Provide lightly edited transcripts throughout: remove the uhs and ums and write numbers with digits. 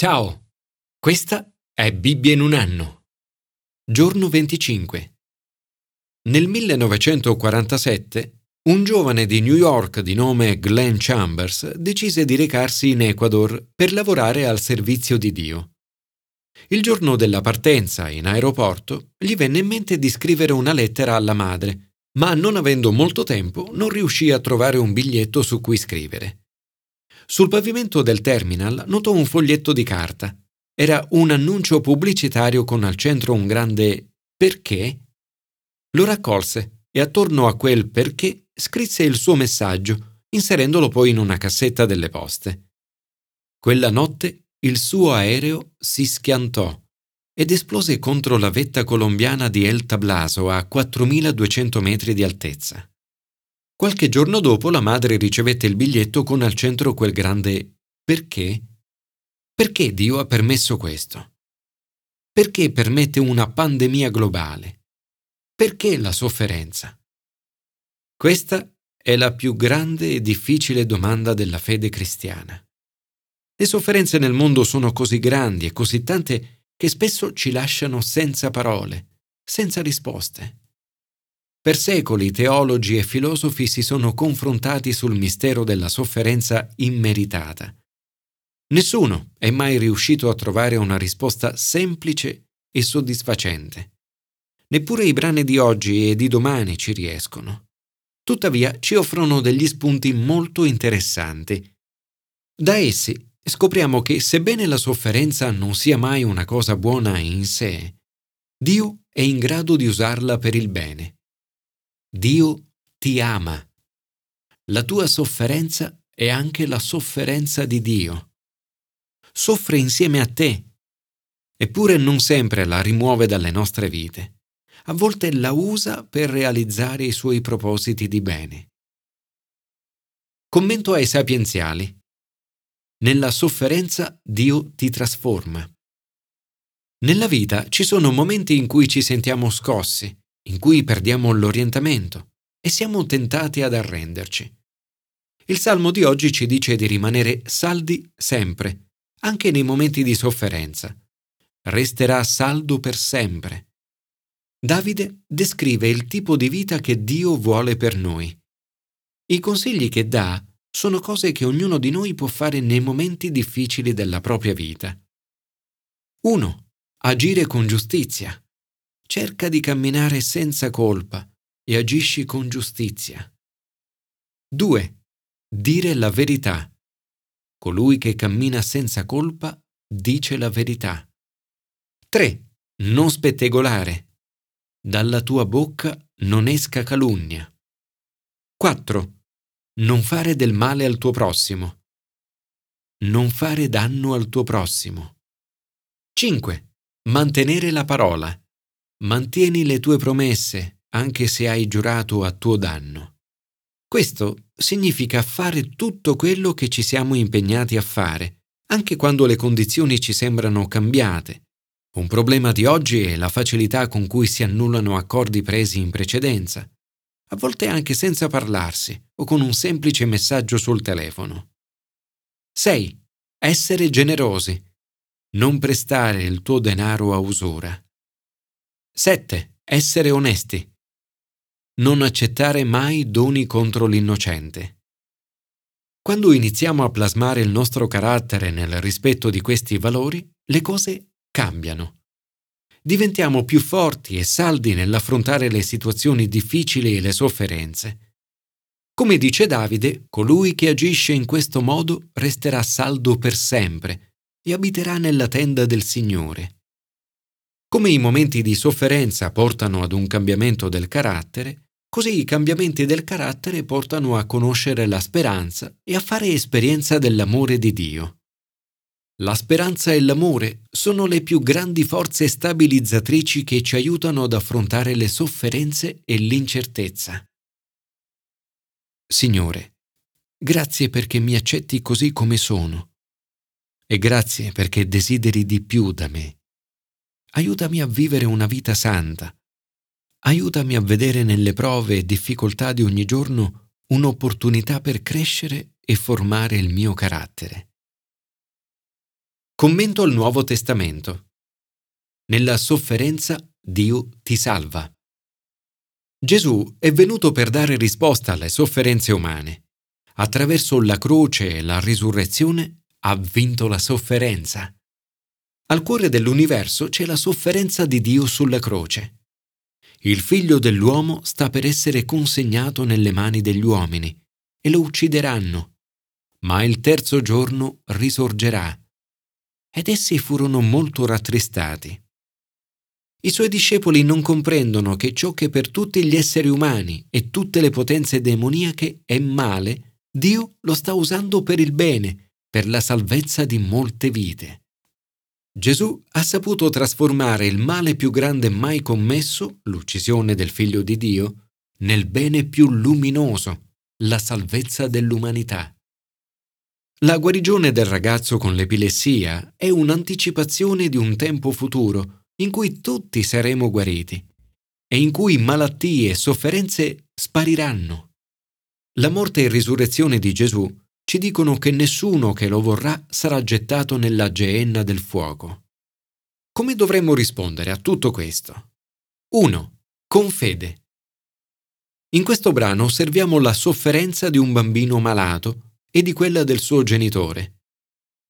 Ciao, questa è Bibbia in un anno. Giorno 25. Nel 1947, un giovane di New York di nome Glenn Chambers decise di recarsi in Ecuador per lavorare al servizio di Dio. Il giorno della partenza, in aeroporto, gli venne in mente di scrivere una lettera alla madre, ma non avendo molto tempo non riuscì a trovare un biglietto su cui scrivere. Sul pavimento del terminal notò un foglietto di carta. Era un annuncio pubblicitario con al centro un grande «Perché?». Lo raccolse e attorno a quel «Perché?» scrisse il suo messaggio, inserendolo poi in una cassetta delle poste. Quella notte il suo aereo si schiantò ed esplose contro la vetta colombiana di El Tablazo a 4.200 metri di altezza. Qualche giorno dopo la madre ricevette il biglietto con al centro quel grande «Perché?». Perché Dio ha permesso questo? Perché permette una pandemia globale? Perché la sofferenza? Questa è la più grande e difficile domanda della fede cristiana. Le sofferenze nel mondo sono così grandi e così tante che spesso ci lasciano senza parole, senza risposte. Per secoli teologi e filosofi si sono confrontati sul mistero della sofferenza immeritata. Nessuno è mai riuscito a trovare una risposta semplice e soddisfacente. Neppure i brani di oggi e di domani ci riescono. Tuttavia ci offrono degli spunti molto interessanti. Da essi scopriamo che, sebbene la sofferenza non sia mai una cosa buona in sé, Dio è in grado di usarla per il bene. Dio ti ama. La tua sofferenza è anche la sofferenza di Dio. Soffre insieme a te. Eppure non sempre la rimuove dalle nostre vite. A volte la usa per realizzare i suoi propositi di bene. Commento ai sapienziali. Nella sofferenza Dio ti trasforma. Nella vita ci sono momenti in cui ci sentiamo scossi, in cui perdiamo l'orientamento e siamo tentati ad arrenderci. Il Salmo di oggi ci dice di rimanere saldi sempre, anche nei momenti di sofferenza. Resterà saldo per sempre. Davide descrive il tipo di vita che Dio vuole per noi. I consigli che dà sono cose che ognuno di noi può fare nei momenti difficili della propria vita. 1. Agire con giustizia. Cerca di camminare senza colpa e agisci con giustizia. 2. Dire la verità. Colui che cammina senza colpa dice la verità. 3. Non spettegolare. Dalla tua bocca non esca calunnia. 4. Non fare del male al tuo prossimo. Non fare danno al tuo prossimo. 5. Mantenere la parola. Mantieni le tue promesse, anche se hai giurato a tuo danno. Questo significa fare tutto quello che ci siamo impegnati a fare, anche quando le condizioni ci sembrano cambiate. Un problema di oggi è la facilità con cui si annullano accordi presi in precedenza, a volte anche senza parlarsi o con un semplice messaggio sul telefono. 6. Essere generosi. Non prestare il tuo denaro a usura. 7. Essere onesti. Non accettare mai doni contro l'innocente. Quando iniziamo a plasmare il nostro carattere nel rispetto di questi valori, le cose cambiano. Diventiamo più forti e saldi nell'affrontare le situazioni difficili e le sofferenze. Come dice Davide, colui che agisce in questo modo resterà saldo per sempre e abiterà nella tenda del Signore. Come i momenti di sofferenza portano ad un cambiamento del carattere, così i cambiamenti del carattere portano a conoscere la speranza e a fare esperienza dell'amore di Dio. La speranza e l'amore sono le più grandi forze stabilizzatrici che ci aiutano ad affrontare le sofferenze e l'incertezza. Signore, grazie perché mi accetti così come sono e grazie perché desideri di più da me. Aiutami a vivere una vita santa. Aiutami a vedere nelle prove e difficoltà di ogni giorno un'opportunità per crescere e formare il mio carattere. Commento al Nuovo Testamento. Nella sofferenza Dio ti salva. Gesù è venuto per dare risposta alle sofferenze umane. Attraverso la croce e la risurrezione ha vinto la sofferenza. Al cuore dell'universo c'è la sofferenza di Dio sulla croce. Il Figlio dell'uomo sta per essere consegnato nelle mani degli uomini e lo uccideranno, ma il terzo giorno risorgerà. Ed essi furono molto rattristati. I suoi discepoli non comprendono che ciò che per tutti gli esseri umani e tutte le potenze demoniache è male, Dio lo sta usando per il bene, per la salvezza di molte vite. Gesù ha saputo trasformare il male più grande mai commesso, l'uccisione del Figlio di Dio, nel bene più luminoso, la salvezza dell'umanità. La guarigione del ragazzo con l'epilessia è un'anticipazione di un tempo futuro in cui tutti saremo guariti e in cui malattie e sofferenze spariranno. La morte e risurrezione di Gesù ci dicono che nessuno che lo vorrà sarà gettato nella geenna del fuoco. Come dovremmo rispondere a tutto questo? 1. Con fede. In questo brano osserviamo la sofferenza di un bambino malato e di quella del suo genitore.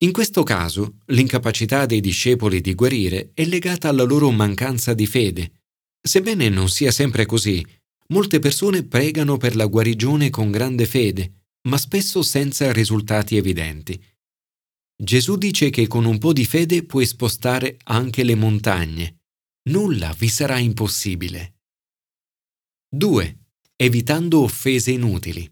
In questo caso, l'incapacità dei discepoli di guarire è legata alla loro mancanza di fede. Sebbene non sia sempre così, molte persone pregano per la guarigione con grande fede, ma spesso senza risultati evidenti. Gesù dice che con un po' di fede puoi spostare anche le montagne. Nulla vi sarà impossibile. 2. Evitando offese inutili.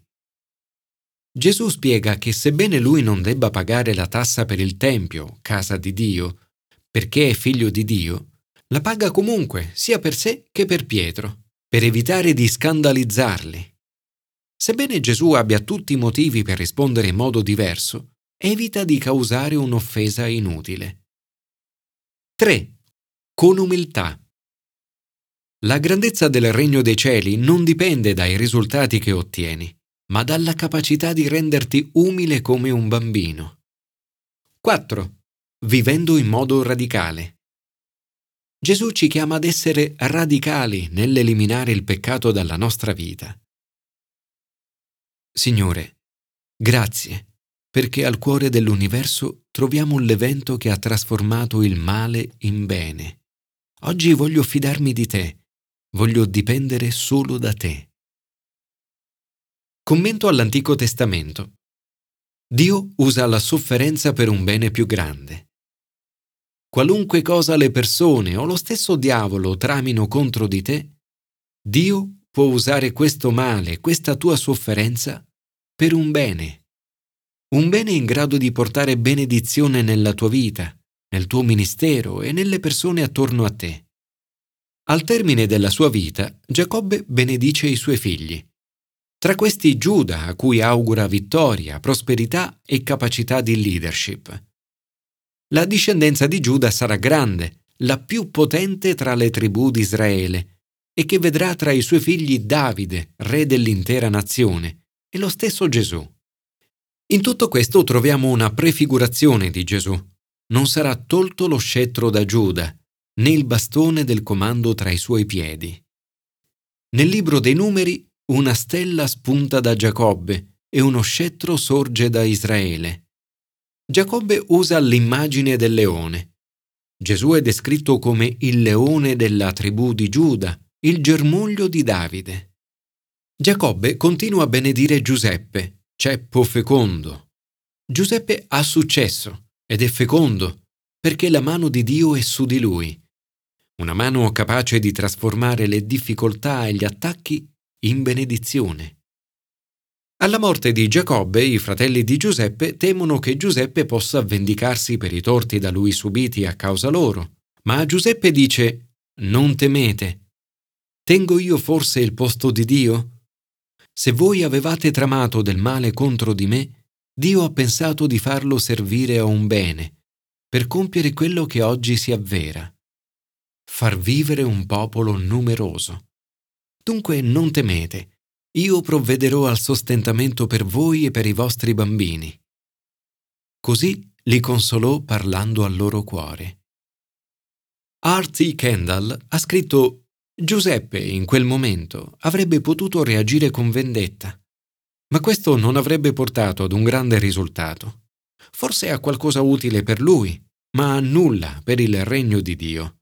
Gesù spiega che sebbene lui non debba pagare la tassa per il Tempio, casa di Dio, perché è figlio di Dio, la paga comunque sia per sé che per Pietro, per evitare di scandalizzarli. Sebbene Gesù abbia tutti i motivi per rispondere in modo diverso, evita di causare un'offesa inutile. 3. Con umiltà. La grandezza del Regno dei Cieli non dipende dai risultati che ottieni, ma dalla capacità di renderti umile come un bambino. 4. Vivendo in modo radicale. Gesù ci chiama ad essere radicali nell'eliminare il peccato dalla nostra vita. Signore, grazie, perché al cuore dell'universo troviamo l'evento che ha trasformato il male in bene. Oggi voglio fidarmi di Te, voglio dipendere solo da Te. Commento all'Antico Testamento. Dio usa la sofferenza per un bene più grande. Qualunque cosa le persone o lo stesso diavolo tramino contro di te, Dio può usare questo male, questa tua sofferenza, per un bene in grado di portare benedizione nella tua vita, nel tuo ministero e nelle persone attorno a te. Al termine della sua vita, Giacobbe benedice i suoi figli. Tra questi Giuda, a cui augura vittoria, prosperità e capacità di leadership. La discendenza di Giuda sarà grande, la più potente tra le tribù di Israele, e che vedrà tra i suoi figli Davide, re dell'intera nazione, e lo stesso Gesù. In tutto questo troviamo una prefigurazione di Gesù. Non sarà tolto lo scettro da Giuda, né il bastone del comando tra i suoi piedi. Nel libro dei Numeri, una stella spunta da Giacobbe e uno scettro sorge da Israele. Giacobbe usa l'immagine del leone. Gesù è descritto come il leone della tribù di Giuda, il germoglio di Davide. Giacobbe continua a benedire Giuseppe, ceppo fecondo. Giuseppe ha successo ed è fecondo perché la mano di Dio è su di lui. Una mano capace di trasformare le difficoltà e gli attacchi in benedizione. Alla morte di Giacobbe, i fratelli di Giuseppe temono che Giuseppe possa vendicarsi per i torti da lui subiti a causa loro, ma Giuseppe dice: «Non temete. Tengo io forse il posto di Dio? Se voi avevate tramato del male contro di me, Dio ha pensato di farlo servire a un bene, per compiere quello che oggi si avvera. Far vivere un popolo numeroso. Dunque non temete, io provvederò al sostentamento per voi e per i vostri bambini». Così li consolò parlando al loro cuore. R.T. Kendall ha scritto: Giuseppe in quel momento avrebbe potuto reagire con vendetta, ma questo non avrebbe portato ad un grande risultato. Forse a qualcosa utile per lui, ma a nulla per il regno di Dio.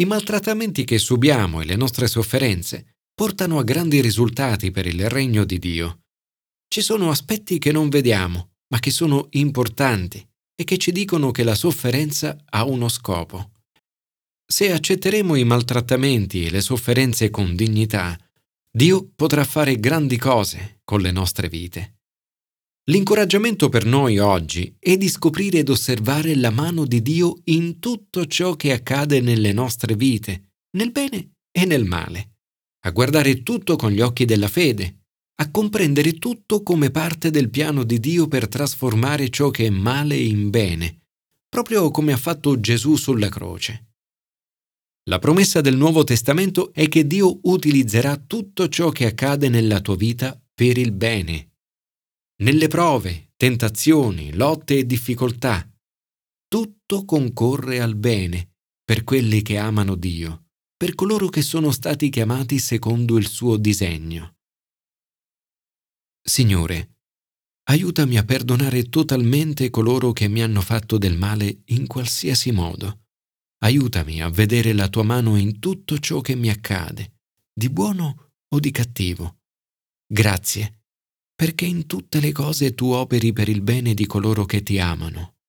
I maltrattamenti che subiamo e le nostre sofferenze portano a grandi risultati per il regno di Dio. Ci sono aspetti che non vediamo, ma che sono importanti e che ci dicono che la sofferenza ha uno scopo. Se accetteremo i maltrattamenti e le sofferenze con dignità, Dio potrà fare grandi cose con le nostre vite. L'incoraggiamento per noi oggi è di scoprire ed osservare la mano di Dio in tutto ciò che accade nelle nostre vite, nel bene e nel male, a guardare tutto con gli occhi della fede, a comprendere tutto come parte del piano di Dio per trasformare ciò che è male in bene, proprio come ha fatto Gesù sulla croce. La promessa del Nuovo Testamento è che Dio utilizzerà tutto ciò che accade nella tua vita per il bene. Nelle prove, tentazioni, lotte e difficoltà, tutto concorre al bene per quelli che amano Dio, per coloro che sono stati chiamati secondo il suo disegno. Signore, aiutami a perdonare totalmente coloro che mi hanno fatto del male in qualsiasi modo. Aiutami a vedere la tua mano in tutto ciò che mi accade, di buono o di cattivo. Grazie, perché in tutte le cose tu operi per il bene di coloro che ti amano.